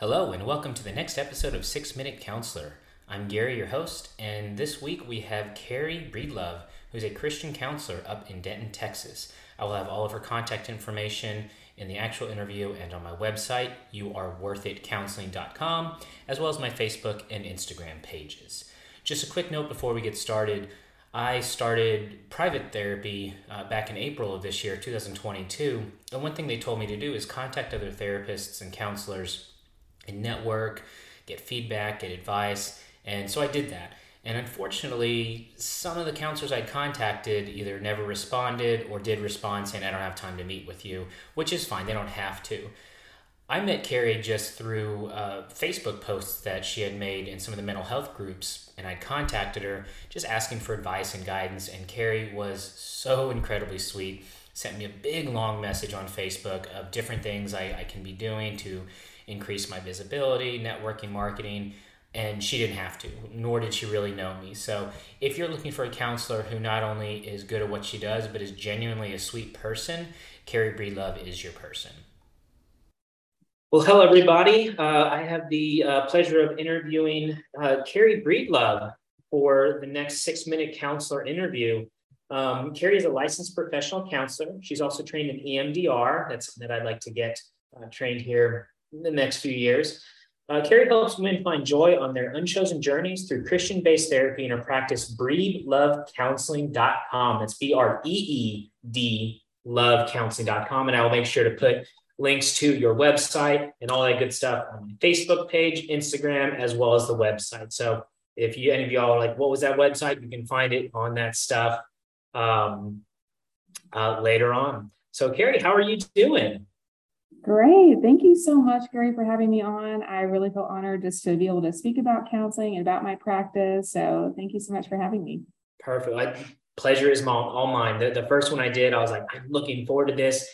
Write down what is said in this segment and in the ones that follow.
Hello and welcome to the next episode of 6 Minute Counselor. I'm Gary, your host, and this week we have Carrie Breedlove, who's a Christian counselor up in Denton, Texas. I will have all of her contact information in the actual interview and on my website, youareworthitcounseling.com, as well as my Facebook and Instagram pages. Just a quick note before we get started. I started private therapy back in April of this year, 2022, and one thing they told me to do is contact other therapists and counselors and network, get feedback, get advice, and so I did that. And unfortunately, some of the counselors I contacted either never responded or did respond saying, I don't have time to meet with you, which is fine, they don't have to. I met Carrie just through Facebook posts that she had made in some of the mental health groups, and I contacted her just asking for advice and guidance, and Carrie was so incredibly sweet, sent me a big long message on Facebook of different things I can be doing to increase my visibility, networking, marketing, and she didn't have to, nor did she really know me. So if you're looking for a counselor who not only is good at what she does, but is genuinely a sweet person, Carrie Breedlove is your person. Well, hello, everybody. I have the pleasure of interviewing Carrie Breedlove for the next 6 Minute Counselor interview. Carrie is a licensed professional counselor. She's also trained in EMDR. That's something that I'd like to get trained here in the next few years. Carrie helps women find joy on their unchosen journeys through Christian-based therapy in her practice, breedlovecounseling.com. That's B-R-E-E-D, lovecounseling.com. And I will make sure to put links to your website and all that good stuff on my Facebook page, Instagram, as well as the website. So if you, any of y'all are like, what was that website? You can find it on that stuff later on. So Carrie, how are you doing? Great. Thank you so much, Gary, for having me on. I really feel honored just to be able to speak about counseling and about my practice. So thank you so much for having me. Perfect. Pleasure is all mine. The first one I did, I was like, I'm looking forward to this.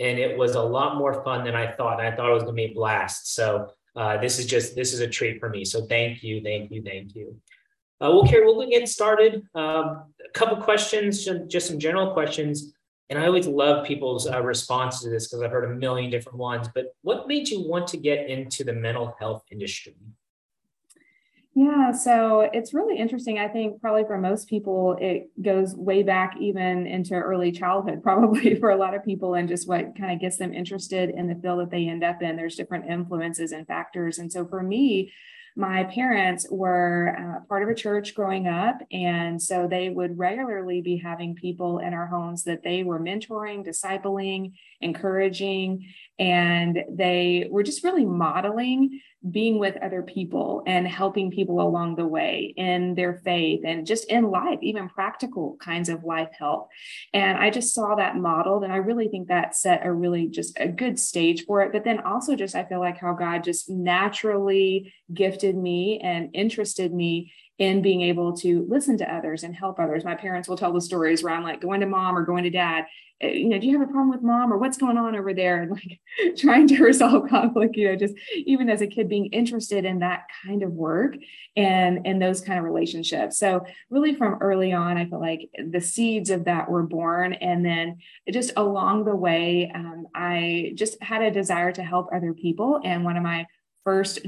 And it was a lot more fun than I thought. And I thought it was going to be a blast. So this is a treat for me. So thank you. Thank you. Thank you. Well, Carrie, we'll get started. A couple questions, just some general questions. And I always love people's responses to this because I've heard a million different ones, but what made you want to get into the mental health industry? Yeah, so it's really interesting. I think probably for most people, it goes way back even into early childhood, probably for a lot of people, and just what kind of gets them interested in the field that they end up in. There's different influences and factors. And so for me, my parents were part of a church growing up, and so they would regularly be having people in our homes that they were mentoring, discipling, encouraging, and they were just really modeling being with other people and helping people along the way in their faith and just in life, even practical kinds of life help. And I just saw that modeled, and I really think that set a really just a good stage for it. But then also just, I feel like how God just naturally gifted me and interested me in being able to listen to others and help others. My parents will tell the stories where I'm like going to mom or going to dad, you know, do you have a problem with mom or what's going on over there? And like trying to resolve conflict, you know, just even as a kid being interested in that kind of work and those kind of relationships. So really from early on, I feel like the seeds of that were born. And then just along the way, I just had a desire to help other people. And one of my first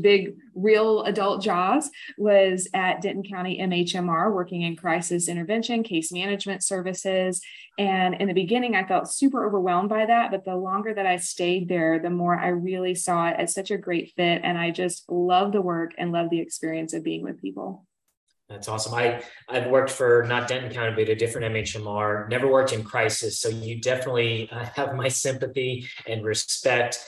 big real adult jobs was at Denton County MHMR, working in crisis intervention, case management services. And in the beginning, I felt super overwhelmed by that. But the longer that I stayed there, the more I really saw it as such a great fit. And I just love the work and love the experience of being with people. That's awesome. I've worked for not Denton County, but a different MHMR, never worked in crisis. So you definitely have my sympathy and respect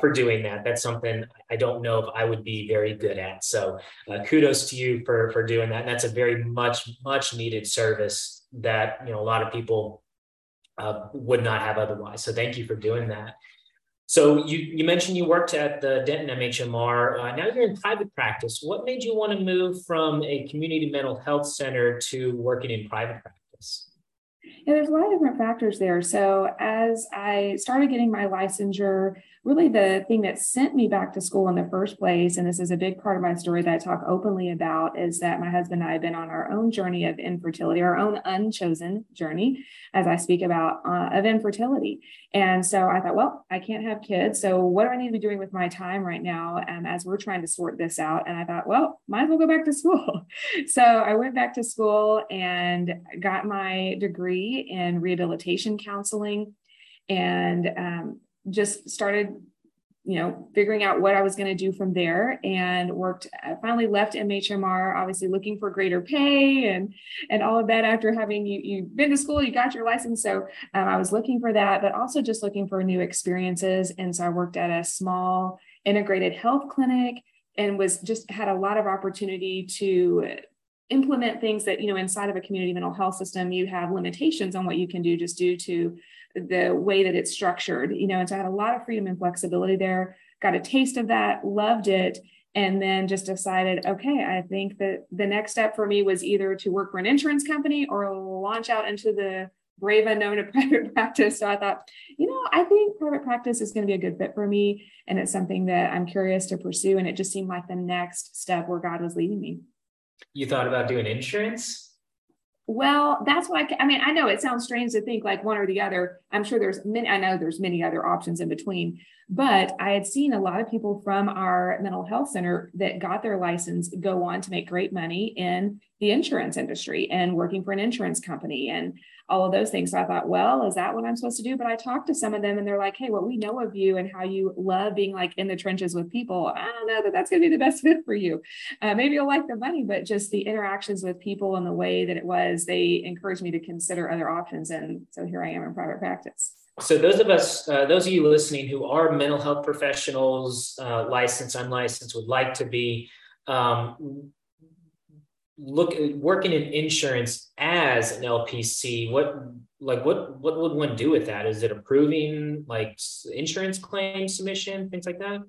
for doing that. That's something I don't know if I would be very good at. So kudos to you for doing that. And that's a very much needed service that, you know, a lot of people would not have otherwise. So thank you for doing that. So you mentioned you worked at the Denton MHMR. Now you're in private practice. What made you want to move from a community mental health center to working in private practice? Yeah, there's a lot of different factors there. So as I started getting my licensure, really the thing that sent me back to school in the first place, and this is a big part of my story that I talk openly about, is that my husband and I have been on our own journey of infertility, our own unchosen journey, as I speak about, of infertility. And so I thought, well, I can't have kids. So what do I need to be doing with my time right now as we're trying to sort this out? And I thought, well, might as well go back to school. So I went back to school and got my degree in rehabilitation counseling and just started, figuring out what I was going to do from there, and finally left MHMR, obviously looking for greater pay and all of that after having you've been to school, you got your license. So I was looking for that, but also just looking for new experiences. And so I worked at a small integrated health clinic and had a lot of opportunity to implement things that, inside of a community mental health system, you have limitations on what you can do just due to the way that it's structured, and so I had a lot of freedom and flexibility there, got a taste of that, loved it. And then just decided, okay, I think that the next step for me was either to work for an insurance company or launch out into the brave unknown of private practice. So I thought, I think private practice is going to be a good fit for me. And it's something that I'm curious to pursue. And it just seemed like the next step where God was leading me. You thought about doing insurance? Well, that's what I know it sounds strange to think like one or the other. I'm sure there's many other options in between, but I had seen a lot of people from our mental health center that got their license go on to make great money in the insurance industry and working for an insurance company and all of those things. So I thought, well, is that what I'm supposed to do? But I talked to some of them and they're like, hey, what we know of you and how you love being like in the trenches with people, I don't know that that's going to be the best fit for you. Maybe you'll like the money, but just the interactions with people and the way that it was, they encouraged me to consider other options. And so here I am in private practice. So those of you listening who are mental health professionals, licensed, unlicensed, would like to be working in insurance as an LPC. What would one do with that? Is it approving like insurance claim submission, things like that?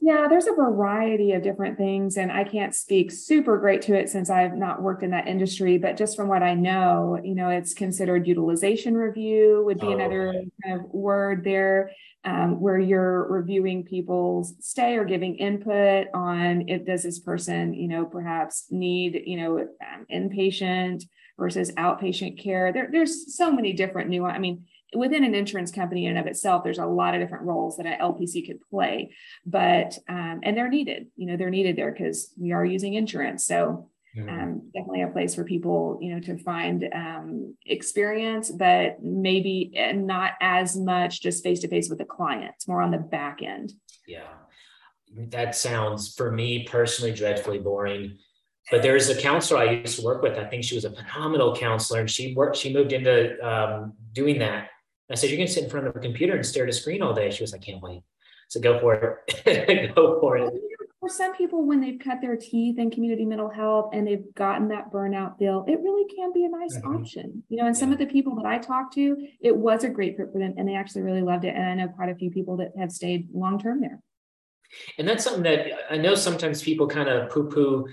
Yeah, there's a variety of different things, and I can't speak super great to it since I've not worked in that industry, but just from what I know, it's considered utilization review would be another kind of word there, where you're reviewing people's stay or giving input on does this person, perhaps need, inpatient versus outpatient care. There's so many different nuances. Within an insurance company in and of itself, there's a lot of different roles that an LPC could play, but, and they're needed, they're needed there because we are using insurance. So definitely a place for people, to find experience, but maybe not as much just face-to-face with the clients, more on the back end. Yeah. That sounds for me personally dreadfully boring. But there's a counselor I used to work with. I think she was a phenomenal counselor, and she moved into doing that. I said, you're going to sit in front of a computer and stare at a screen all day. She was like, I can't wait. So go for it. Go for it. For some people, when they've cut their teeth in community mental health and they've gotten that burnout bill, it really can be a nice option. Some of the people that I talked to, it was a great fit for them and they actually really loved it. And I know quite a few people that have stayed long-term there. And that's something that I know sometimes people kind of poo-poo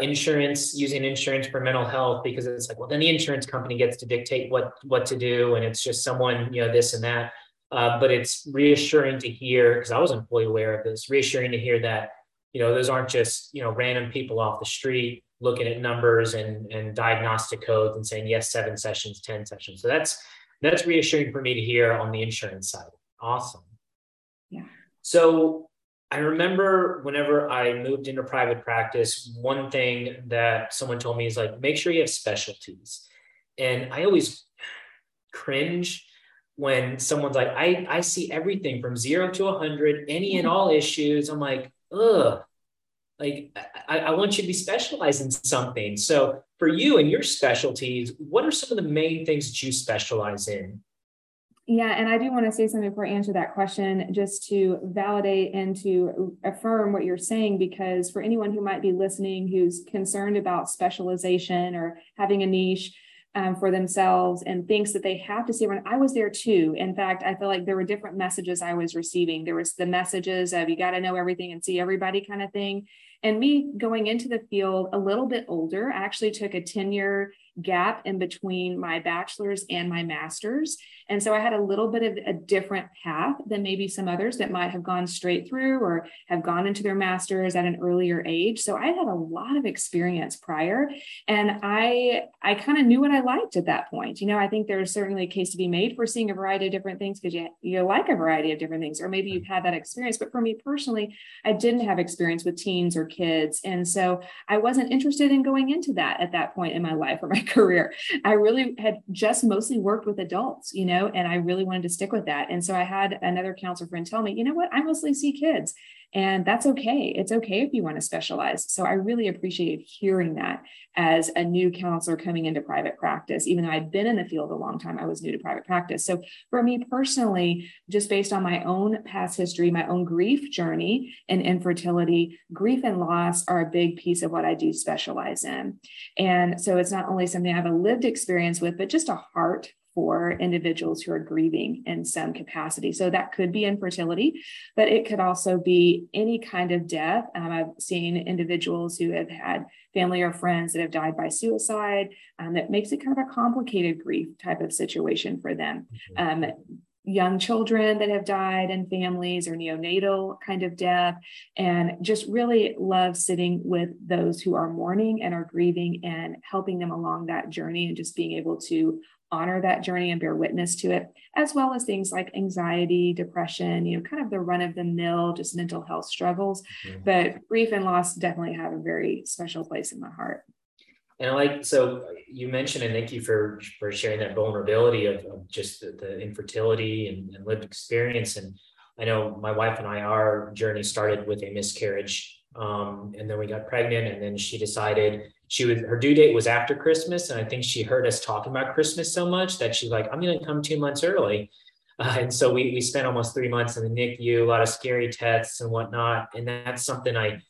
using insurance for mental health, because it's like, well, then the insurance company gets to dictate what to do. And it's just someone, this and that. But it's reassuring to hear, because I wasn't fully aware of this, reassuring to hear that, those aren't just, random people off the street looking at numbers and diagnostic codes and saying, yes, 7 sessions, 10 sessions. So that's reassuring for me to hear on the insurance side. Awesome. Yeah. So I remember whenever I moved into private practice, one thing that someone told me is like, make sure you have specialties. And I always cringe when someone's like, I see everything from 0 to 100, any and all issues. I'm like, ugh, like I want you to be specialized in something. So for you and your specialties, what are some of the main things that you specialize in? Yeah. And I do want to say something before I answer that question, just to validate and to affirm what you're saying, because for anyone who might be listening, who's concerned about specialization or having a niche for themselves and thinks that they have to see everyone, I was there too. In fact, I feel like there were different messages I was receiving. There was the messages of you got to know everything and see everybody kind of thing. And me going into the field a little bit older, I actually took a 10-year gap in between my bachelor's and my master's. And so I had a little bit of a different path than maybe some others that might have gone straight through or have gone into their master's at an earlier age. So I had a lot of experience prior, and I kind of knew what I liked at that point. You know, I think there's certainly a case to be made for seeing a variety of different things because you like a variety of different things, or maybe you've had that experience. But for me personally, I didn't have experience with teens or kids. And so I wasn't interested in going into that at that point in my life or my career. I really had just mostly worked with adults, you know, and I really wanted to stick with that. And so I had another counselor friend tell me, you know what, I mostly see kids, and that's okay. It's okay if you want to specialize. So I really appreciated hearing that as a new counselor coming into private practice. Even though I'd been in the field a long time, I was new to private practice. So for me personally, just based on my own past history, my own grief journey and infertility, grief and loss are a big piece of what I do specialize in. And so it's not only something I have a lived experience with, but just a heart for individuals who are grieving in some capacity. So that could be infertility, but it could also be any kind of death. I've seen individuals who have had family or friends that have died by suicide. That makes it kind of a complicated grief type of situation for them. Young children that have died in families, or neonatal kind of death, and just really love sitting with those who are mourning and are grieving and helping them along that journey and just being able to honor that journey and bear witness to it, as well as things like anxiety, depression, you know, kind of the run of the mill, just mental health struggles. But grief and loss definitely have a very special place in my heart. And so you mentioned, and thank you for sharing that vulnerability of just the infertility and lived experience. And I know my wife and I, our journey started with a miscarriage, and then we got pregnant, and then she decided her due date was after Christmas. And I think she heard us talking about Christmas so much that she's like, I'm going to come 2 months early. And so we spent almost 3 months in the NICU, a lot of scary tests and whatnot. And that's something I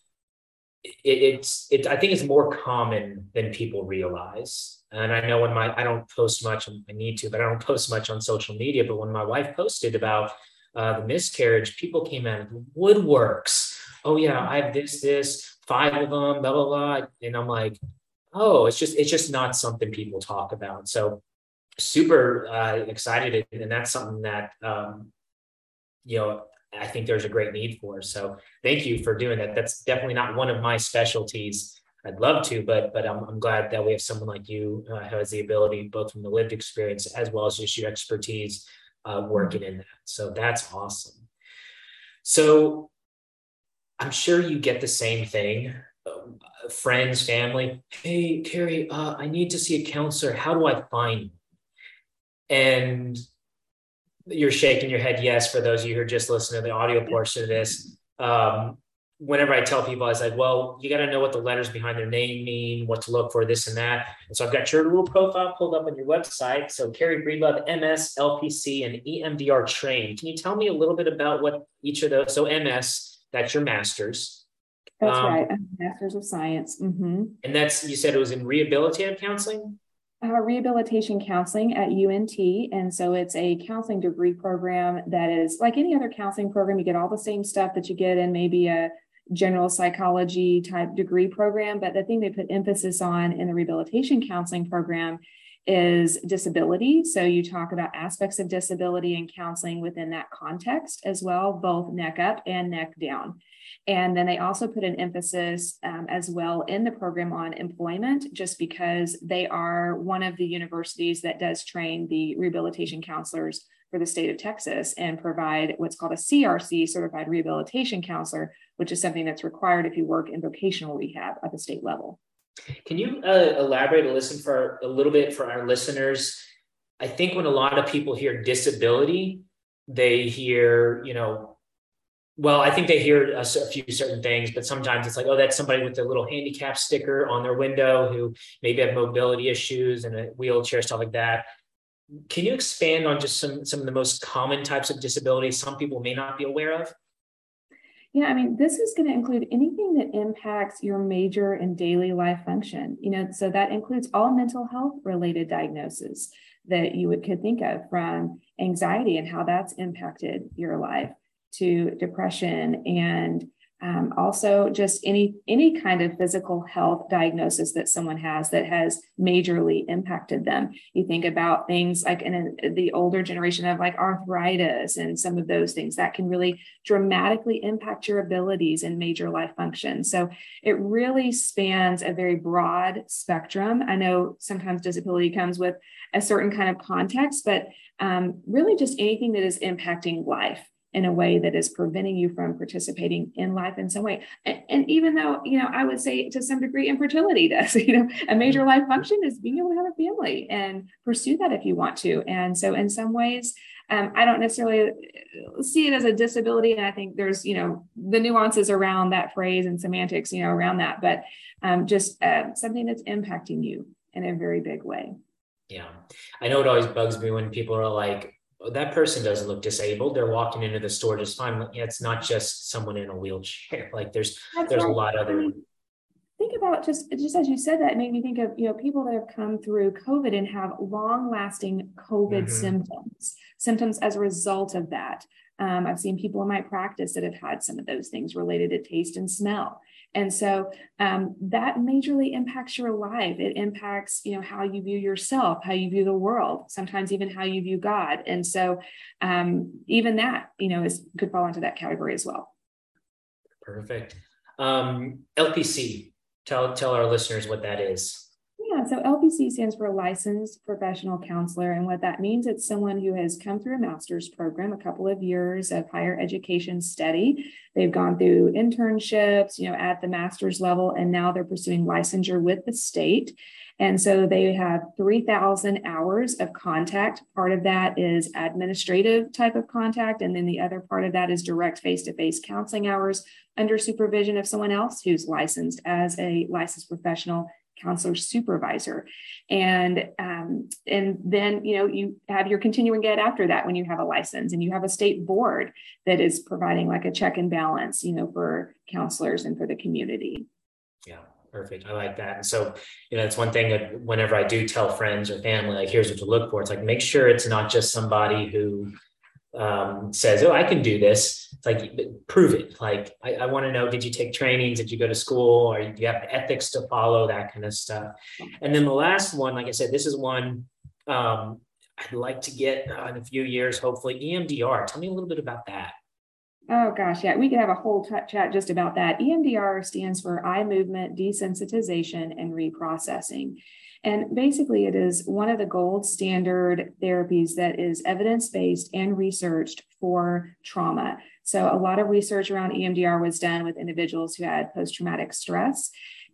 think it's more common than people realize. And I know I don't post much, I need to, but I don't post much on social media. But when my wife posted about the miscarriage, people came out of the woodworks. Oh yeah, I have this, 5 of them, blah, blah, blah. And I'm like, oh, it's just not something people talk about. So super excited. And that's something that, I think there's a great need for. So thank you for doing that. That's definitely not one of my specialties. I'd love to, but I'm glad that we have someone like you who has the ability, both from the lived experience, as well as just your expertise working in that. So that's awesome. So I'm sure you get the same thing. Friends, family, hey, Carrie, I need to see a counselor. How do I find you? And you're shaking your head yes for those of you who are just listening to the audio portion of this. Whenever I tell people, I was like, well, you got to know what the letters behind their name mean, what to look for, this and that. And so I've got your little profile pulled up on your website. So Carrie Breedlove, MS, LPC, and EMDR trained. Can you tell me a little bit about what each of those? So MS, that's your master's. That's right. Master's of Science. Mm-hmm. And you said it was in rehabilitative counseling? Rehabilitation counseling at UNT. And so it's a counseling degree program that is like any other counseling program. You get all the same stuff that you get in maybe a general psychology type degree program. But the thing they put emphasis on in the rehabilitation counseling program is disability. So you talk about aspects of disability and counseling within that context as well, both neck up and neck down. And then they also put an emphasis as well in the program on employment, just because they are one of the universities that does train the rehabilitation counselors for the state of Texas and provide what's called a CRC, Certified Rehabilitation Counselor, which is something that's required if you work in vocational rehab at the state level. Can you elaborate a little bit for our listeners? I think when a lot of people hear disability, they hear, well, I think they hear a few certain things, but sometimes it's like, oh, that's somebody with a little handicap sticker on their window who maybe have mobility issues and a wheelchair, stuff like that. Can you expand on just some of the most common types of disabilities some people may not be aware of? Yeah, I mean, this is going to include anything that impacts your major and daily life function, so that includes all mental health related diagnoses that you could think of, from anxiety and how that's impacted your life, to depression and Also, just any kind of physical health diagnosis that someone has that has majorly impacted them. You think about things like the older generation of like arthritis and some of those things that can really dramatically impact your abilities and major life functions. So it really spans a very broad spectrum. I know sometimes disability comes with a certain kind of context, but really just anything that is impacting life in a way that is preventing you from participating in life in some way. And even though, you know, I would say to some degree, infertility does, you know, a major life function is being able to have a family and pursue that if you want to. And so in some ways, I don't necessarily see it as a disability. And I think there's, you know, the nuances around that phrase and semantics, you know, around that, but just something that's impacting you in a very big way. Yeah. I know it always bugs me when people are like, that person doesn't look disabled. They're walking into the store just fine. It's not just someone in a wheelchair. Like there's a lot of other. Think about just as you said that, it made me think of, you know, people that have come through COVID and have long lasting COVID symptoms as a result of that. I've seen people in my practice that have had some of those things related to taste and smell. And so that majorly impacts your life. It impacts, you know, how you view yourself, how you view the world, sometimes even how you view God. And so even that, you know, could fall into that category as well. Perfect. LPC, tell our listeners what that is. So LPC stands for Licensed Professional Counselor. And what that means, it's someone who has come through a master's program, a couple of years of higher education study. They've gone through internships, you know, at the master's level, and now they're pursuing licensure with the state. And so they have 3,000 hours of contact. Part of that is administrative type of contact. And then the other part of that is direct face-to-face counseling hours under supervision of someone else who's licensed as a licensed professional counselor supervisor. And then, you know, you have your continuing ed after that when you have a license, and you have a state board that is providing like a check and balance, you know, for counselors and for the community. Yeah. Perfect. I like that. And so, you know, it's one thing that whenever I do tell friends or family, like, here's what to look for. It's like, make sure it's not just somebody who says, oh, I can do this. It's like, prove it. Like, I want to know, did you take trainings? Did you go to school? Or do you have ethics to follow? That kind of stuff. And then the last one, like I said, this is one I'd like to get in a few years, hopefully, EMDR. Tell me a little bit about that. Oh gosh. Yeah. We could have a whole chat just about that. EMDR stands for eye movement desensitization and reprocessing. And basically it is one of the gold standard therapies that is evidence-based and researched for trauma. So a lot of research around EMDR was done with individuals who had post-traumatic stress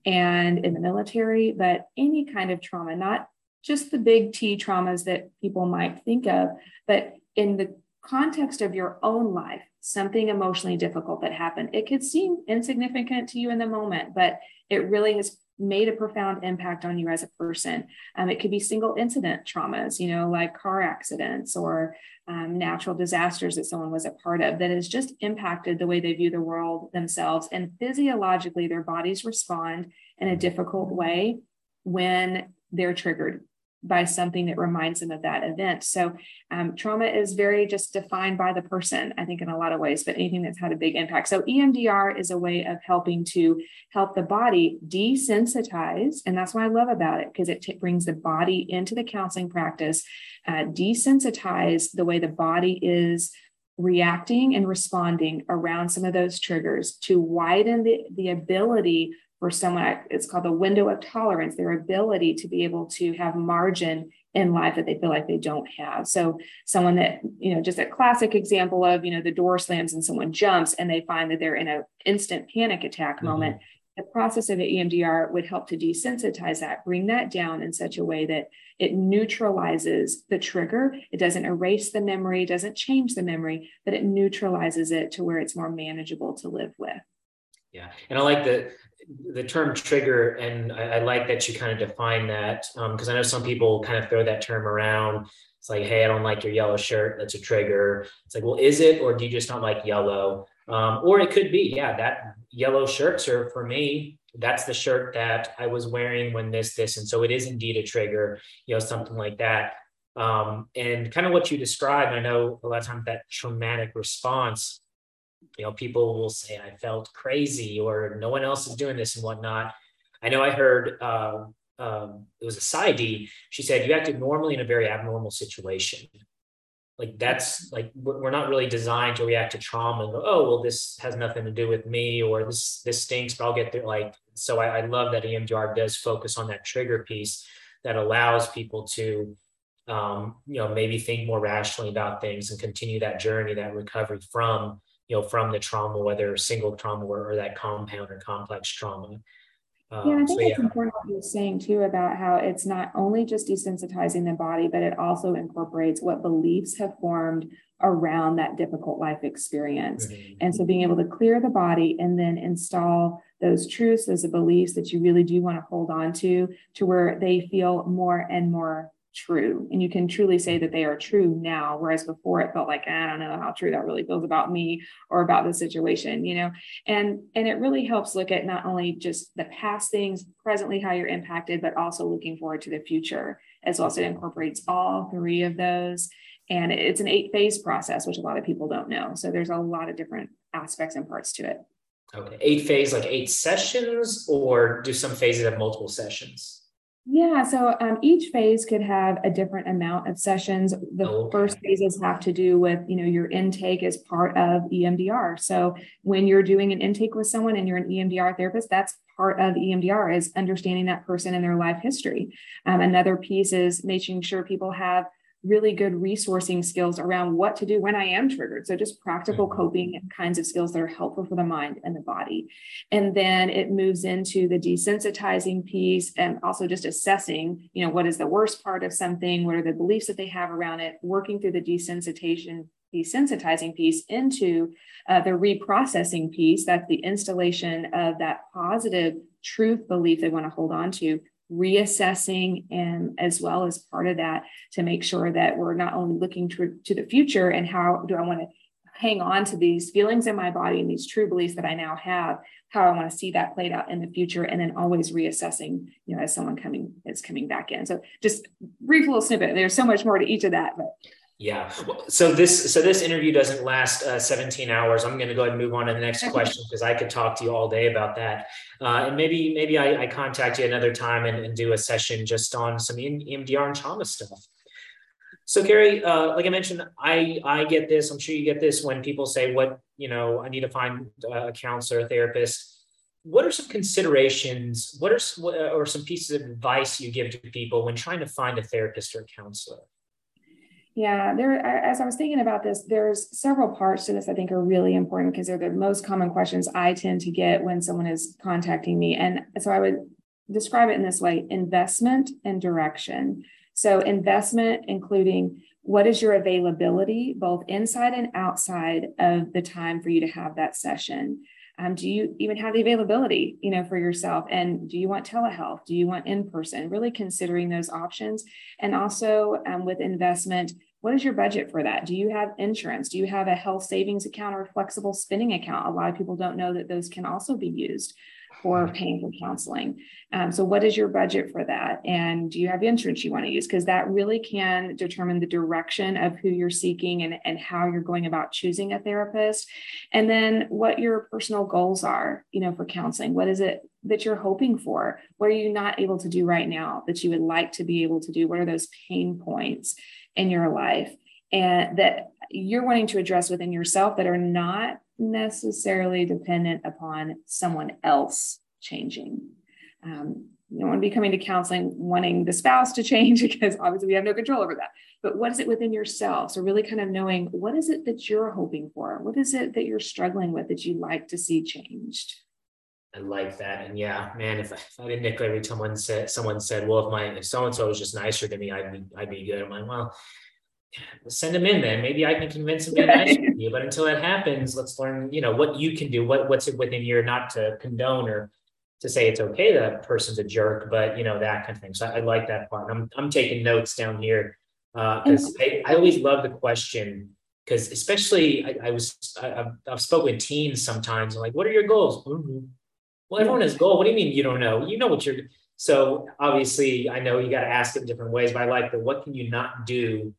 and in the military, but any kind of trauma, not just the big T traumas that people might think of, but in the context of your own life, something emotionally difficult that happened. It could seem insignificant to you in the moment, but it really has made a profound impact on you as a person. It could be single incident traumas, you know, like car accidents or natural disasters that someone was a part of that has just impacted the way they view the world, themselves, and physiologically their bodies respond in a difficult way when they're triggered by something that reminds them of that event. So trauma is very just defined by the person, I think, in a lot of ways, but anything that's had a big impact. So EMDR is a way of helping to help the body desensitize. And that's what I love about it, because it brings the body into the counseling practice, desensitize the way the body is reacting and responding around some of those triggers, to widen the ability for someone, it's called the window of tolerance, their ability to be able to have margin in life that they feel like they don't have. So someone that, you know, just a classic example of, you know, the door slams and someone jumps and they find that they're in an instant panic attack moment. The process of the EMDR would help to desensitize that, bring that down in such a way that it neutralizes the trigger. It doesn't erase the memory, doesn't change the memory, but it neutralizes it to where it's more manageable to live with. Yeah. And I like the term trigger. And I like that you kind of define that, because I know some people kind of throw that term around. It's like, hey, I don't like your yellow shirt. That's a trigger. It's like, well, is it, or do you just not like yellow? Or it could be, yeah, that yellow shirts are for me. That's the shirt that I was wearing when this. And so it is indeed a trigger, you know, something like that. And kind of what you described, I know a lot of times that traumatic response you know, people will say, I felt crazy, or no one else is doing this and whatnot. I know I heard, it was a PsyD. She said, you acted normally in a very abnormal situation. Like that's like, we're not really designed to react to trauma and go, oh, well, this has nothing to do with me, or this stinks, but I'll get through. Like, so I love that EMDR does focus on that trigger piece that allows people to, you know, maybe think more rationally about things and continue that journey, that recovery from, you know, from the trauma, whether single trauma or that compound or complex trauma. Yeah, I think it's important what you were saying too about how it's not only just desensitizing the body, but it also incorporates what beliefs have formed around that difficult life experience. Mm-hmm. And so being able to clear the body and then install those truths, those beliefs that you really do want to hold on to where they feel more and more true. And you can truly say that they are true now, whereas before it felt like, I don't know how true that really feels about me or about the situation, you know, and it really helps look at not only just the past things, presently how you're impacted, but also looking forward to the future as well. So it incorporates all three of those. And it's an 8-phase process, which a lot of people don't know. So there's a lot of different aspects and parts to it. Okay. 8-phase, like 8 sessions, or do some phases have multiple sessions? Yeah. So each phase could have a different amount of sessions. The first phases have to do with, you know, your intake as part of EMDR. So when you're doing an intake with someone and you're an EMDR therapist, that's part of EMDR, is understanding that person and their life history. Another piece is making sure people have really good resourcing skills around what to do when I am triggered. So just practical coping kinds of skills that are helpful for the mind and the body. And then it moves into the desensitizing piece and also just assessing, you know, what is the worst part of something? What are the beliefs that they have around it? Working through the desensitizing piece into the reprocessing piece. That's the installation of that positive truth belief they want to hold on to. Reassessing, and as well as part of that, to make sure that we're not only looking to the future and how do I want to hang on to these feelings in my body and these true beliefs that I now have, how I want to see that played out in the future, and then always reassessing, you know, as someone coming back in. So just brief little snippet. There's so much more to each of that, but. Yeah. So this interview doesn't last 17 hours. I'm going to go ahead and move on to the next question, because I could talk to you all day about that. And maybe I contact you another time and do a session just on some EMDR and trauma stuff. So Carrie, like I mentioned, I get this, I'm sure you get this when people say, what, you know, I need to find a counselor, a therapist. What are some considerations? What are some pieces of advice you give to people when trying to find a therapist or a counselor? Yeah, as I was thinking about this, there's several parts to this I think are really important, because they're the most common questions I tend to get when someone is contacting me. And so I would describe it in this way: investment and direction. So investment, including what is your availability, both inside and outside of the time for you to have that session. Do you even have the availability, you know, for yourself? And do you want telehealth? Do you want in-person? Really considering those options. And also with investment, what is your budget for that? Do you have insurance? Do you have a health savings account or a flexible spending account? A lot of people don't know that those can also be used for paying for counseling. So what is your budget for that? And do you have insurance you want to use? Because that really can determine the direction of who you're seeking and how you're going about choosing a therapist. And then what your personal goals are, you know, for counseling. What is it that you're hoping for? What are you not able to do right now that you would like to be able to do? What are those pain points in your life and that you're wanting to address within yourself that are not necessarily dependent upon someone else changing? You don't want to be coming to counseling wanting the spouse to change, because obviously we have no control over that. But what is it within yourself? So really kind of knowing, what is it that you're hoping for? What is it that you're struggling with that you'd like to see changed? I like that. And yeah, man, if I didn't nickel every time someone said, well, if so-and-so was just nicer to me, I'd be good. I'm like, well, send them in then. Maybe I can convince them to be nice with you. But until that happens, let's learn, you know, what you can do, what's it within you, not to condone or to say it's okay that person's a jerk, but you know, that kind of thing. So I like that part. I'm taking notes down here because I always love the question, because especially I've spoken with teens sometimes. I'm like, what are your goals? Mm-hmm. Well, everyone has goals. What do you mean you don't know? You know what you're. So obviously, I know you got to ask it in different ways, but I like the what can you not do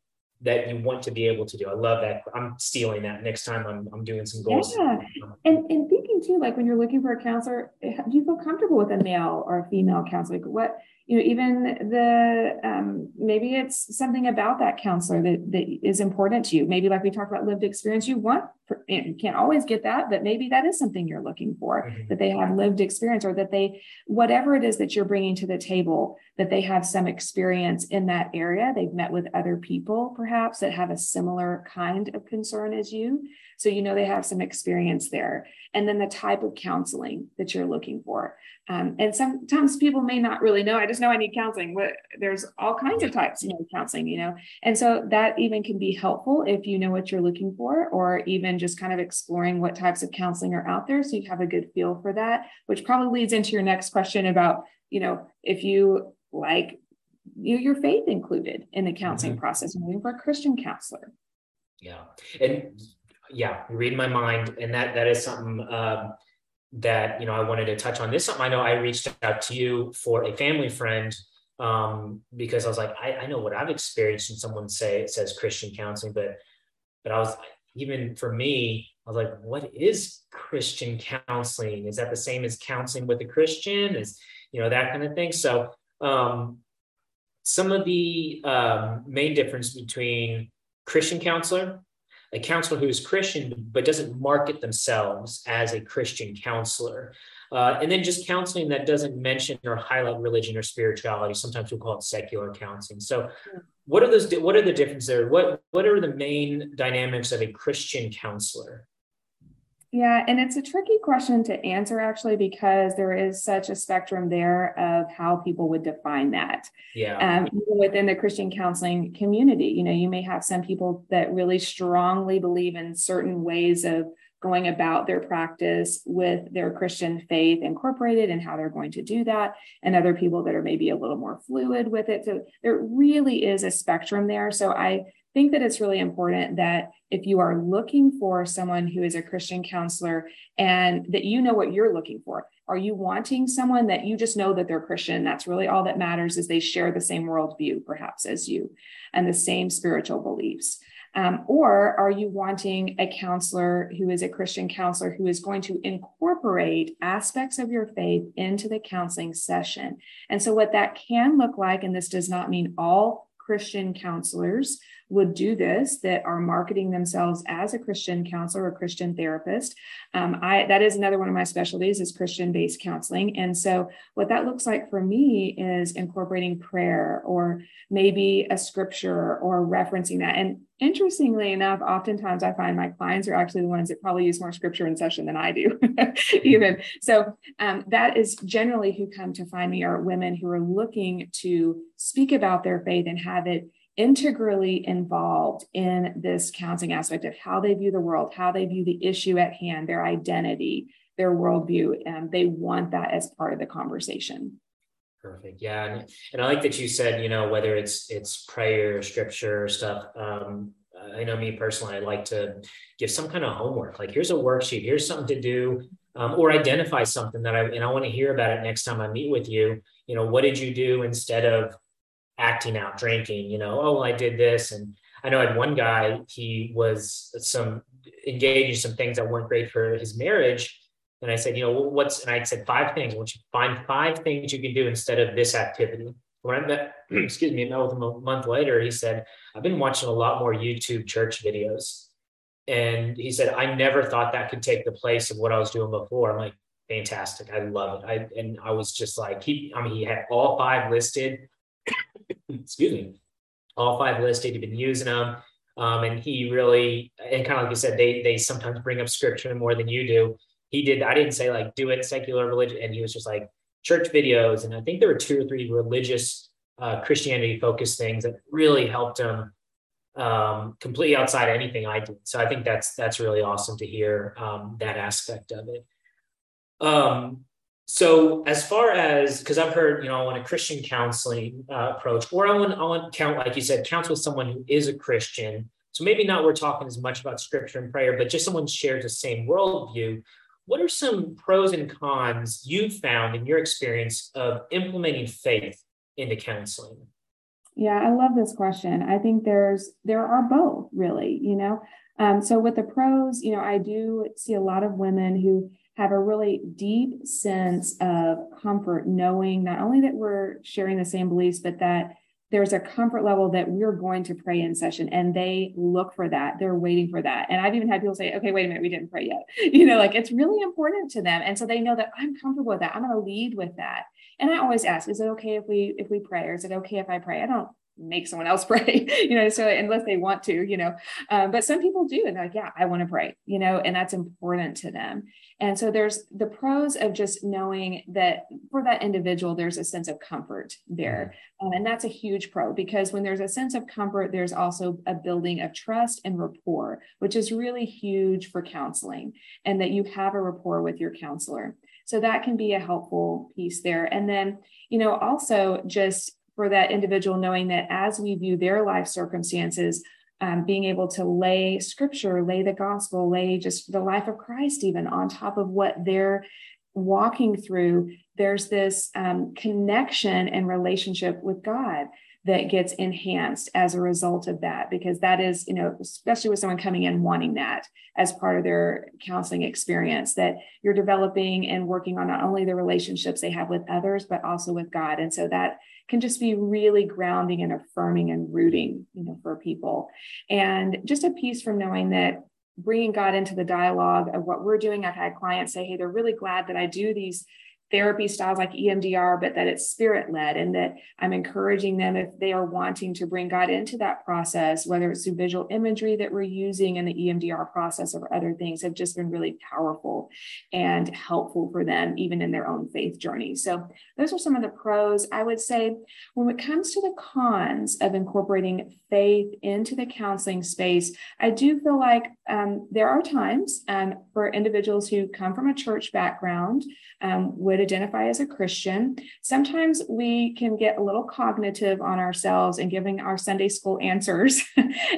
that you want to be able to do. I love that. I'm stealing that next time I'm doing some goals. Yeah. And thinking too, like when you're looking for a counselor, do you feel comfortable with a male or a female counselor? Like what, you know, even the, maybe it's something about that counselor that is important to you. Maybe like we talked about lived experience, you can't always get that, but maybe that is something you're looking for, mm-hmm. that they have lived experience, or that they, whatever it is that you're bringing to the table, that they have some experience in that area. They've met with other people perhaps that have a similar kind of concern as you. So, you know, they have some experience there. And then the type of counseling that you're looking for. And sometimes people may not really know, I just know I need counseling. There's all kinds of types, you know, counseling, you know, and so that even can be helpful if you know what you're looking for, or even just kind of exploring what types of counseling are out there. So you have a good feel for that, which probably leads into your next question about, you know, if you like your faith included in the counseling mm-hmm. process, moving for a Christian counselor. Yeah. And yeah, you read my mind. And that is something, that, you know, I wanted to touch on. This something I know I reached out to you for a family friend, because I was like, I know what I've experienced when someone says Christian counseling, but I was, even for me, I was like, what is Christian counseling? Is that the same as counseling with a Christian? Is, you know, that kind of thing. So some of the main difference between Christian counselor, a counselor who is Christian but doesn't market themselves as a Christian counselor. And then just counseling that doesn't mention or highlight religion or spirituality. Sometimes we'll call it secular counseling. So what are the differences there? What are the main dynamics of a Christian counselor? Yeah, and it's a tricky question to answer, actually, because there is such a spectrum there of how people would define that. Yeah. Within the Christian counseling community, you know, you may have some people that really strongly believe in certain ways of going about their practice with their Christian faith incorporated and how they're going to do that, and other people that are maybe a little more fluid with it. So there really is a spectrum there. So I think that it's really important that if you are looking for someone who is a Christian counselor, and that you know what you're looking for. Are you wanting someone that you just know that they're Christian? That's really all that matters, is they share the same worldview perhaps as you and the same spiritual beliefs. Or are you wanting a counselor who is a Christian counselor who is going to incorporate aspects of your faith into the counseling session? And so what that can look like, and this does not mean all Christian counselors would do this, that are marketing themselves as a Christian counselor or Christian therapist. That is another one of my specialties, is Christian-based counseling. And so what that looks like for me is incorporating prayer, or maybe a scripture, or referencing that. And interestingly enough, oftentimes I find my clients are actually the ones that probably use more scripture in session than I do even. So that is generally who come to find me, are women who are looking to speak about their faith and have it integrally involved in this counseling aspect of how they view the world, how they view the issue at hand, their identity, their worldview, and they want that as part of the conversation. Perfect. Yeah. And I like that you said, you know, whether it's prayer, scripture, stuff. I know me personally, I like to give some kind of homework, like here's a worksheet, here's something to do, or identify something that I want to hear about it next time I meet with you. You know, what did you do instead of acting out, drinking, you know, oh, well, I did this. And I know I had one guy, he was engaged in some things that weren't great for his marriage. And I said, you know, and I said 5 things. Once you find 5 things you can do instead of this activity. When I met with him a month later, he said, I've been watching a lot more YouTube church videos. And he said, I never thought that could take the place of what I was doing before. I'm like, fantastic. I love it. And I was just like, he had all 5 listed. Excuse me, all 5 listed. He'd been using them. And he really, and kind of like you said, they sometimes bring up scripture more than you do. He did. I didn't say like, do it, secular religion. And he was just like church videos. And I think there were 2 or 3 religious Christianity focused things that really helped him completely outside of anything I did. So I think that's really awesome to hear that aspect of it. So as far as, because I've heard, you know, I want a Christian counseling approach, or I want count, like you said, counsel with someone who is a Christian. So maybe not we're talking as much about scripture and prayer, but just someone shares the same worldview. What are some pros and cons you've found in your experience of implementing faith into counseling? Yeah, I love this question. I think there are both, really, you know. So with the pros, you know, I do see a lot of women who have a really deep sense of comfort, knowing not only that we're sharing the same beliefs, but that there's a comfort level that we're going to pray in session, and they look for that. They're waiting for that. And I've even had people say, okay, wait a minute, we didn't pray yet. You know, like, it's really important to them. And so they know that I'm comfortable with that. I'm going to lead with that. And I always ask, is it okay if we pray, or is it okay if I pray? I don't make someone else pray, you know, so unless they want to, you know, but some people do, and they're like, yeah, I want to pray, you know, and that's important to them. And so there's the pros of just knowing that for that individual, there's a sense of comfort there. And that's a huge pro, because when there's a sense of comfort, there's also a building of trust and rapport, which is really huge for counseling, and that you have a rapport with your counselor. So that can be a helpful piece there. And then, you know, also just for that individual, knowing that as we view their life circumstances, being able to lay scripture, lay the gospel, lay just the life of Christ even on top of what they're walking through, there's this connection and relationship with God that gets enhanced as a result of that, because that is, you know, especially with someone coming in wanting that as part of their counseling experience, that you're developing and working on not only the relationships they have with others, but also with God. And so that can just be really grounding and affirming and rooting, you know, for people. And just a piece from knowing that bringing God into the dialogue of what we're doing. I've had clients say, hey, they're really glad that I do these therapy styles like EMDR, but that it's spirit-led, and that I'm encouraging them, if they are wanting to bring God into that process, whether it's through visual imagery that we're using in the EMDR process or other things, have just been really powerful and helpful for them, even in their own faith journey. So those are some of the pros. I would say when it comes to the cons of incorporating faith into the counseling space, I do feel like there are times for individuals who come from a church background, would identify as a Christian. Sometimes we can get a little cognitive on ourselves and giving our Sunday school answers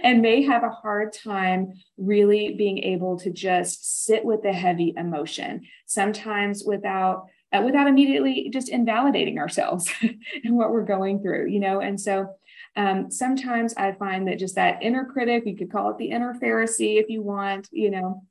and may have a hard time really being able to just sit with the heavy emotion, sometimes without immediately just invalidating ourselves and what we're going through, you know. And so sometimes I find that just that inner critic, you could call it the inner Pharisee if you want, you know,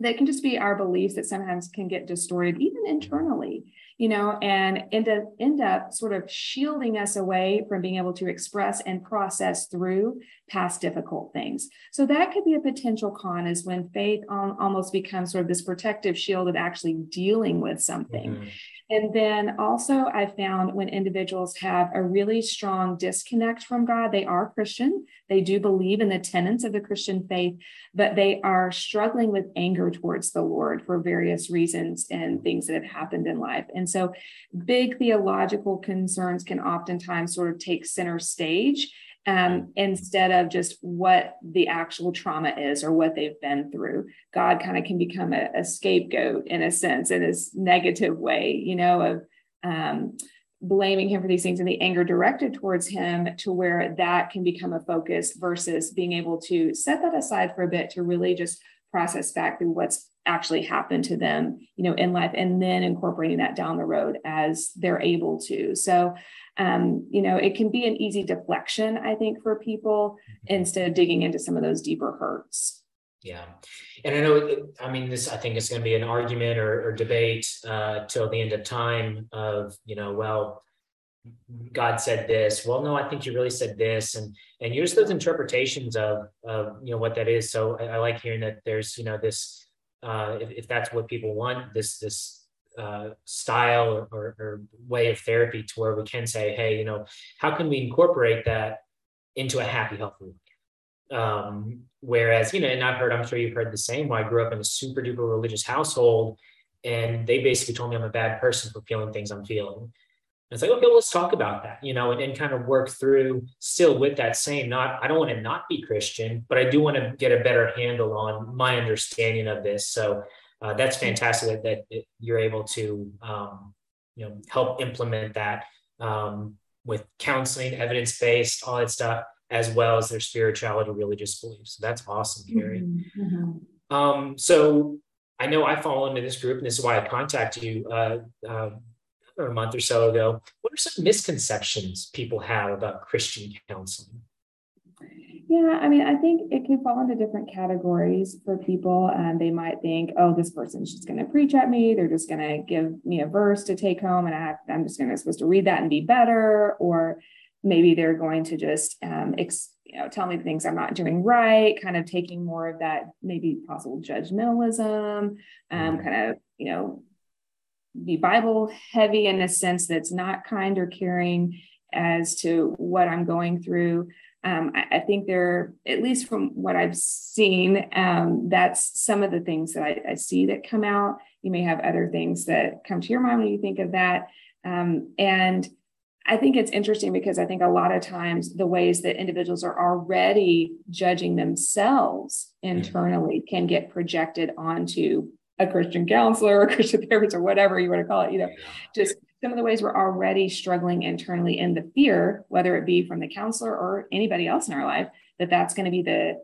that can just be our beliefs that sometimes can get distorted, even internally, you know, and end up sort of shielding us away from being able to express and process through past difficult things. So that could be a potential con, is when faith almost becomes sort of this protective shield of actually dealing with something. Mm-hmm. And then also I found when individuals have a really strong disconnect from God, they are Christian, they do believe in the tenets of the Christian faith, but they are struggling with anger towards the Lord for various reasons and things that have happened in life. And so big theological concerns can oftentimes sort of take center stage instead of just what the actual trauma is or what they've been through. God kind of can become a scapegoat in a sense, in this negative way, you know, of blaming him for these things and the anger directed towards him, to where that can become a focus versus being able to set that aside for a bit to really just process back through what's actually happened to them, you know, in life, and then incorporating that down the road as they're able to. So, you know, it can be an easy deflection, I think, for people, instead of digging into some of those deeper hurts. Yeah. And I know, I mean, this, I think it's going to be an argument or debate till the end of time of, you know, well, God said this, well, no, I think you really said this, and use those interpretations of, you know, what that is. So I like hearing that there's, you know, this, if that's what people want, this style or way of therapy, to where we can say, hey, you know, how can we incorporate that into a happy, healthy way? Whereas, you know, and I'm sure you've heard the same. Well, I grew up in a super duper religious household, and they basically told me I'm a bad person for feeling things I'm feeling. And it's like, okay, well, let's talk about that, you know, and kind of work through still with that same, I don't want to not be Christian, but I do want to get a better handle on my understanding of this. So that's fantastic that you're able to, you know, help implement that with counseling, evidence-based, all that stuff, as well as their spirituality, religious beliefs. So that's awesome, Carrie. Mm-hmm. So I know I fall into this group, and this is why I contacted you, or a month or so ago. What what are some misconceptions people have about Christian counseling? Yeah, I mean, I think it can fall into different categories for people. They might think, oh, this person's just going to preach at me. They're just going to give me a verse to take home, and I'm just supposed to read that and be better. Or maybe they're going to just tell me the things I'm not doing right, kind of taking more of that maybe possible judgmentalism, kind of, be Bible heavy in a sense that's not kind or caring as to what I'm going through. I think they're, at least from what I've seen, that's some of the things that I see that come out. You may have other things that come to your mind when you think of that. And I think it's interesting because I think a lot of times the ways that individuals are already judging themselves internally can get projected onto a Christian counselor or Christian therapist or whatever you want to call it, just some of the ways we're already struggling internally in the fear, whether it be from the counselor or anybody else in our life, that that's going to be the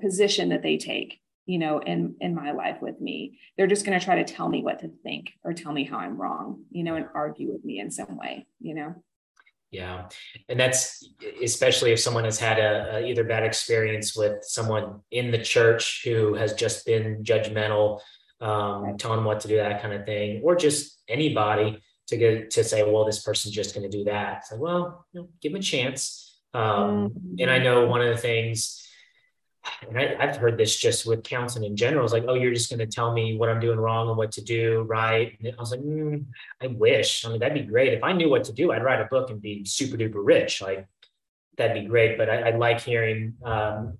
position that they take, in my life with me. They're just going to try to tell me what to think or tell me how I'm wrong, and argue with me in some way, Yeah. And that's especially if someone has had a either bad experience with someone in the church who has just been judgmental, right, telling them what to do, that kind of thing, or just anybody to say, well, this person's just going to do that. It's like, well, give them a chance. And I know one of the things, and I've heard this just with counseling in general, is like, oh, you're just going to tell me what I'm doing wrong and what to do right. And I was like, I wish. I mean, that'd be great. If I knew what to do, I'd write a book and be super duper rich. Like, that'd be great. But I like hearing,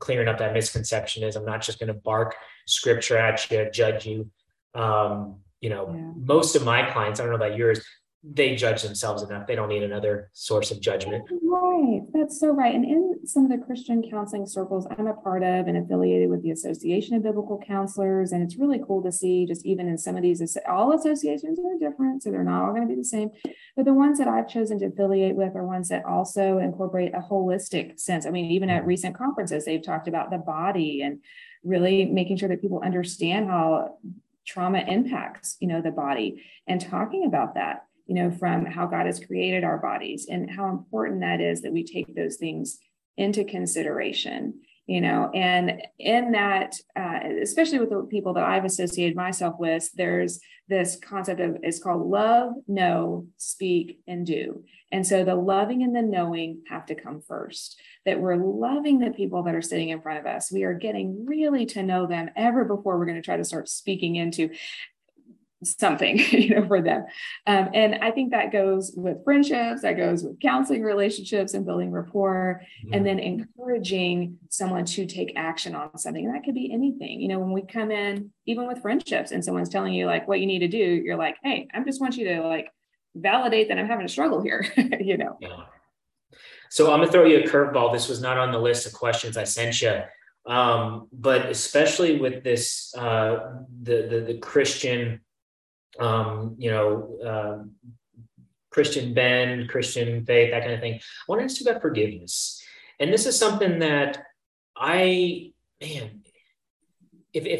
clearing up that misconception is I'm not just going to bark scripture at you, judge you. Most of my clients, I don't know about yours, they judge themselves enough. They don't need another source of judgment. Right. That's so right. And in some of the Christian counseling circles I'm a part of and affiliated with the Association of Biblical Counselors. And it's really cool to see, just even in some of these, all associations are different, so they're not all going to be the same. But the ones that I've chosen to affiliate with are ones that also incorporate a holistic sense. I mean, even at recent conferences, they've talked about the body and really making sure that people understand how trauma impacts, the body, and talking about that, from how God has created our bodies and how important that is that we take those things into consideration, and in that, especially with the people that I've associated myself with, there's this concept of, it's called love, know, speak, and do. And so the loving and the knowing have to come first, that we're loving the people that are sitting in front of us. We are getting really to know them ever before we're going to try to start speaking into something, for them. And I think that goes with friendships, that goes with counseling relationships and building rapport, and then encouraging someone to take action on something. And that could be anything, when we come in, even with friendships, and someone's telling you like what you need to do, you're like, hey, I just want you to like validate that I'm having a struggle here, Yeah. So I'm gonna throw you a curveball. This was not on the list of questions I sent you. But especially with this, the Christian, Christian bend, Christian faith, that kind of thing. I wanted to talk about forgiveness. And this is something that if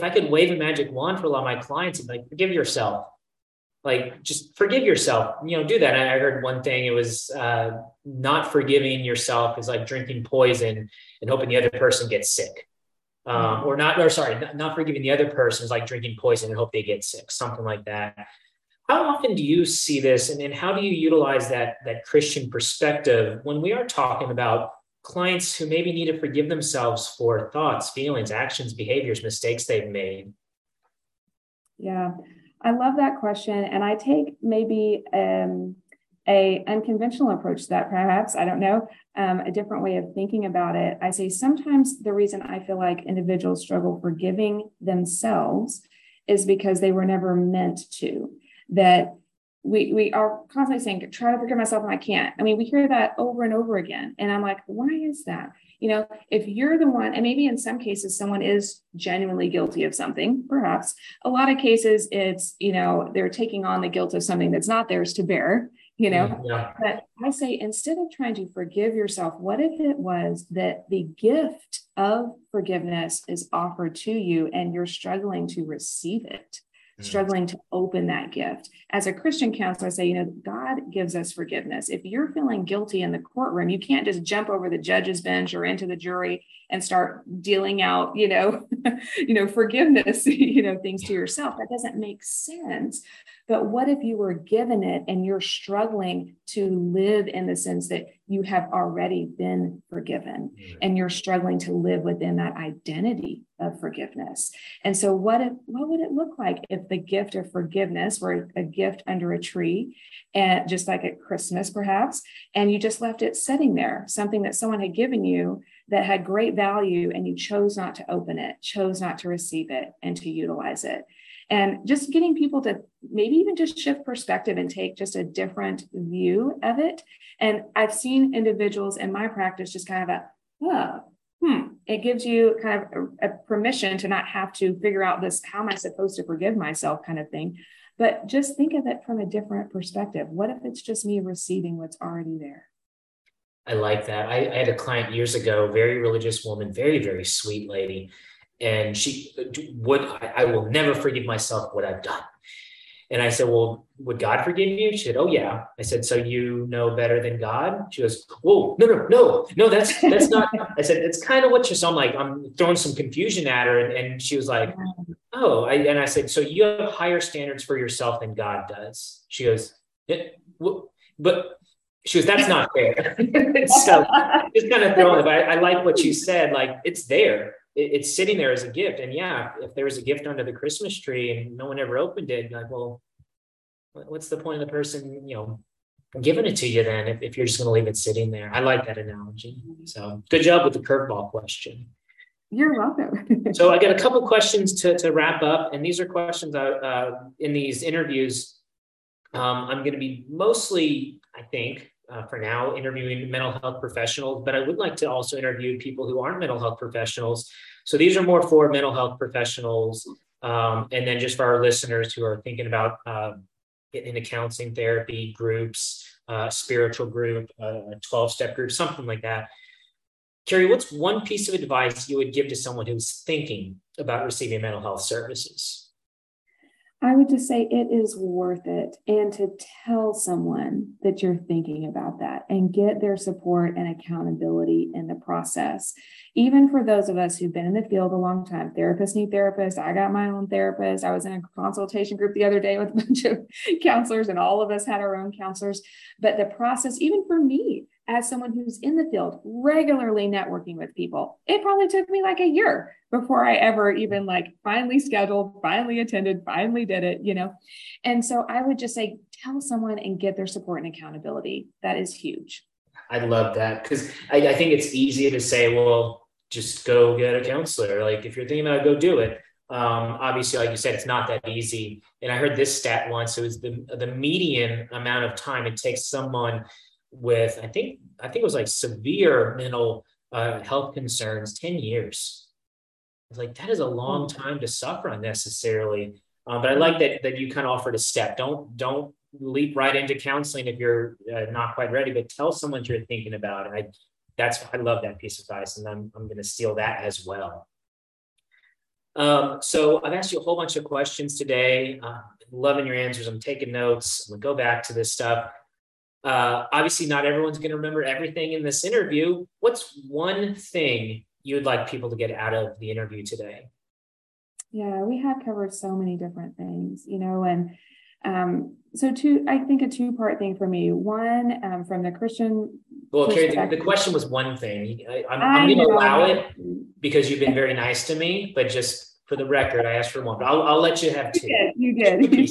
I could wave a magic wand for a lot of my clients, I'd be like, forgive yourself. Like, just forgive yourself, do that. And I heard one thing, it was not forgiving yourself is like drinking poison and hoping the other person gets sick. Not forgiving the other person is like drinking poison and hope they get sick, something like that. How often do you see this? And then how do you utilize that Christian perspective when we are talking about clients who maybe need to forgive themselves for thoughts, feelings, actions, behaviors, mistakes they've made? Yeah, I love that question. And I take maybe, a unconventional approach to that, perhaps, I don't know, a different way of thinking about it. I say sometimes the reason I feel like individuals struggle forgiving themselves is because they were never meant to, that we are constantly saying, try to forgive myself and I can't. I mean, we hear that over and over again. And I'm like, why is that? If you're the one, and maybe in some cases, someone is genuinely guilty of something, perhaps a lot of cases it's, they're taking on the guilt of something that's not theirs to bear. But I say, instead of trying to forgive yourself, what if it was that the gift of forgiveness is offered to you and you're struggling to receive it? struggling to open that gift. As a Christian counselor, I say, you know, God gives us forgiveness. If you're feeling guilty in the courtroom, you can't just jump over the judge's bench or into the jury and start dealing out, you know, forgiveness, things to yourself. That doesn't make sense. But what if you were given it and you're struggling to live in the sense that you have already been forgiven and you're struggling to live within that identity of forgiveness? And so what would it look like if the gift of forgiveness were a gift under a tree, and just like at Christmas perhaps, and you just left it sitting there, something that someone had given you that had great value, and you chose not to open it, chose not to receive it and to utilize it? And just getting people to maybe even just shift perspective and take just a different view of it. And I've seen individuals in my practice just kind of it gives you kind of a permission to not have to figure out this, how am I supposed to forgive myself kind of thing. But just think of it from a different perspective. What if it's just me receiving what's already there? I like that. I had a client years ago, very religious woman, very, very sweet lady. And she would, I will never forgive myself what I've done. And I said, well, would God forgive you? She said, oh yeah. I said, so you know better than God? She goes, whoa, no, that's not. I said, it's kind of what you're saying. Like, I'm throwing some confusion at her. And she was like, oh, and I said, so you have higher standards for yourself than God does. She goes, but she goes, that's not fair. So just kind of throwing it. But I like what you said. Like, it's there. It's sitting there as a gift. And yeah, if there was a gift under the Christmas tree and no one ever opened it, you're like, well, what's the point of the person, giving it to you then if you're just going to leave it sitting there? I like that analogy. So good job with the curveball question. You're welcome. So I got a couple questions to wrap up. And these are questions in these interviews. I'm going to be mostly, I think, for now, interviewing mental health professionals, but I would like to also interview people who aren't mental health professionals. So these are more for mental health professionals. And then just for our listeners who are thinking about getting into counseling therapy groups, spiritual group, 12-step group, something like that. Carrie, what's one piece of advice you would give to someone who's thinking about receiving mental health services? I would just say it is worth it, and to tell someone that you're thinking about that and get their support and accountability in the process. Even for those of us who've been in the field a long time, therapists need therapists. I got my own therapist. I was in a consultation group the other day with a bunch of counselors, and all of us had our own counselors. But the process, even for me, as someone who's in the field, regularly networking with people, it probably took me like a year before I ever even finally scheduled, finally attended, finally did it, And so I would just say, tell someone and get their support and accountability. That is huge. I love that, because I think it's easy to say, well, just go get a counselor. Like, if you're thinking about it, go do it. Obviously, like you said, it's not that easy. And I heard this stat once. It was the median amount of time it takes someone with, I think it was severe mental health concerns, 10 years. It's like, that is a long time to suffer unnecessarily. But I like that you kind of offered a step. Don't leap right into counseling if you're not quite ready, but tell someone you're thinking about it. I love that piece of advice, and I'm going to steal that as well. So I've asked you a whole bunch of questions today. Loving your answers. I'm taking notes. I'm going to go back to this stuff. Obviously, not everyone's going to remember everything in this interview. What's one thing you would like people to get out of the interview today? Yeah, we have covered so many different things, and so I think a two-part thing for me. One, from the Christian. Well, Carrie, the question was one thing. I'm going to allow it because you've been very nice to me, but just for the record, I asked for one. But I'll let you have two. You did.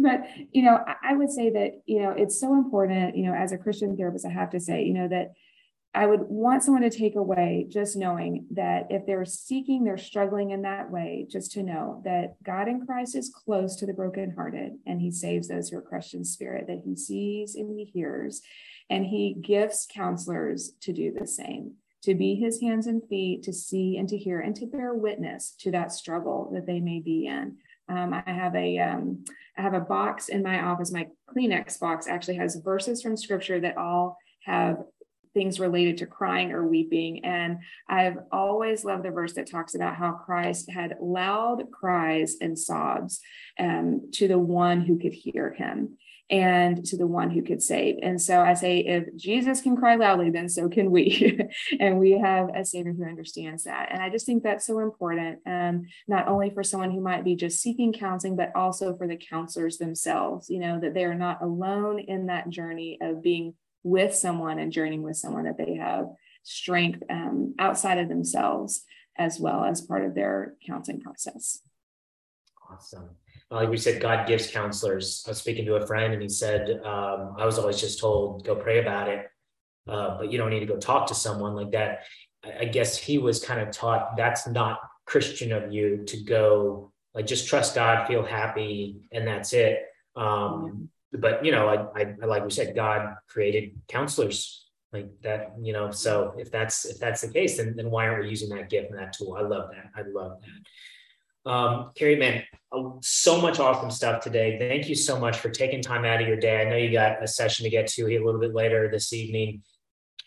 But, I would say that, it's so important, as a Christian therapist, I have to say, that I would want someone to take away just knowing that if they're struggling in that way, just to know that God in Christ is close to the brokenhearted, and he saves those who are crushed in spirit, that he sees and he hears, and he gifts counselors to do the same, to be his hands and feet, to see and to hear and to bear witness to that struggle that they may be in. I have a box in my office. My Kleenex box actually has verses from scripture that all have things related to crying or weeping. And I've always loved the verse that talks about how Christ had loud cries and sobs to the one who could hear him and to the one who could save. And so I say, if Jesus can cry loudly, then so can we. And we have a Savior who understands that. And I just think that's so important, not only for someone who might be just seeking counseling, but also for the counselors themselves, you know, that they are not alone in that journey of being with someone and journeying with someone, that they have strength outside of themselves as well as part of their counseling process. Awesome. Like we said, God gives counselors. I was speaking to a friend and he said, I was always just told, go pray about it. But you don't need to go talk to someone like that. I guess he was kind of taught that's not Christian of you to go, like, just trust God, feel happy, and that's it. But, you know, I, like we said, God created counselors like that, you know, so if that's the case, then why aren't we using that gift and that tool? I love that. I love that. Carrie, man, so much awesome stuff today. Thank you so much for taking time out of your day. I know you got a session to get to a little bit later this evening,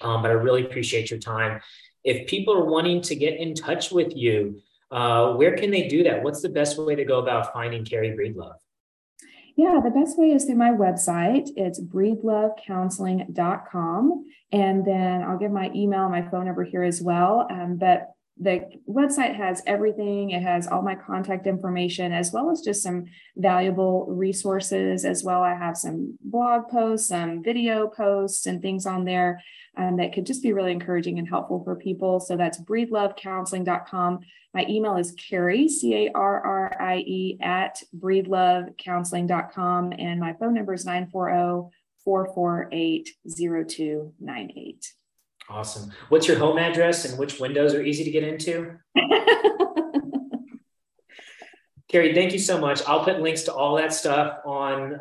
but I really appreciate your time. If people are wanting to get in touch with you, where can they do that? What's the best way to go about finding Carrie Breedlove? Yeah, the best way is through my website. It's breedlovecounseling.com. And then I'll give my email, my phone number here as well. But the website has everything. It has all my contact information, as well as just some valuable resources as well. I have some blog posts, some video posts and things on there that could just be really encouraging and helpful for people. So that's breedlovecounseling.com. My email is Carrie, Carrie, @breedlovecounseling.com. And my phone number is 940-448-0298. Awesome. What's your home address and which windows are easy to get into? Carrie, thank you so much. I'll put links to all that stuff on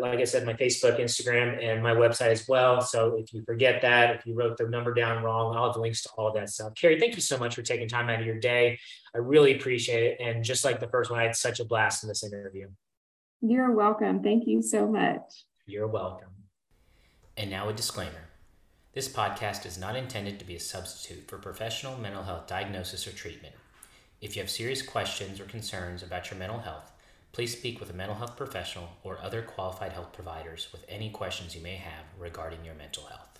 like I said, my Facebook, Instagram, and my website as well. So if you forget that, if you wrote the number down wrong, I'll have links to all that stuff. Carrie, thank you so much for taking time out of your day. I really appreciate it. And just like the first one, I had such a blast in this interview. You're welcome. Thank you so much. You're welcome. And now a disclaimer. This podcast is not intended to be a substitute for professional mental health diagnosis or treatment. If you have serious questions or concerns about your mental health, please speak with a mental health professional or other qualified health providers with any questions you may have regarding your mental health.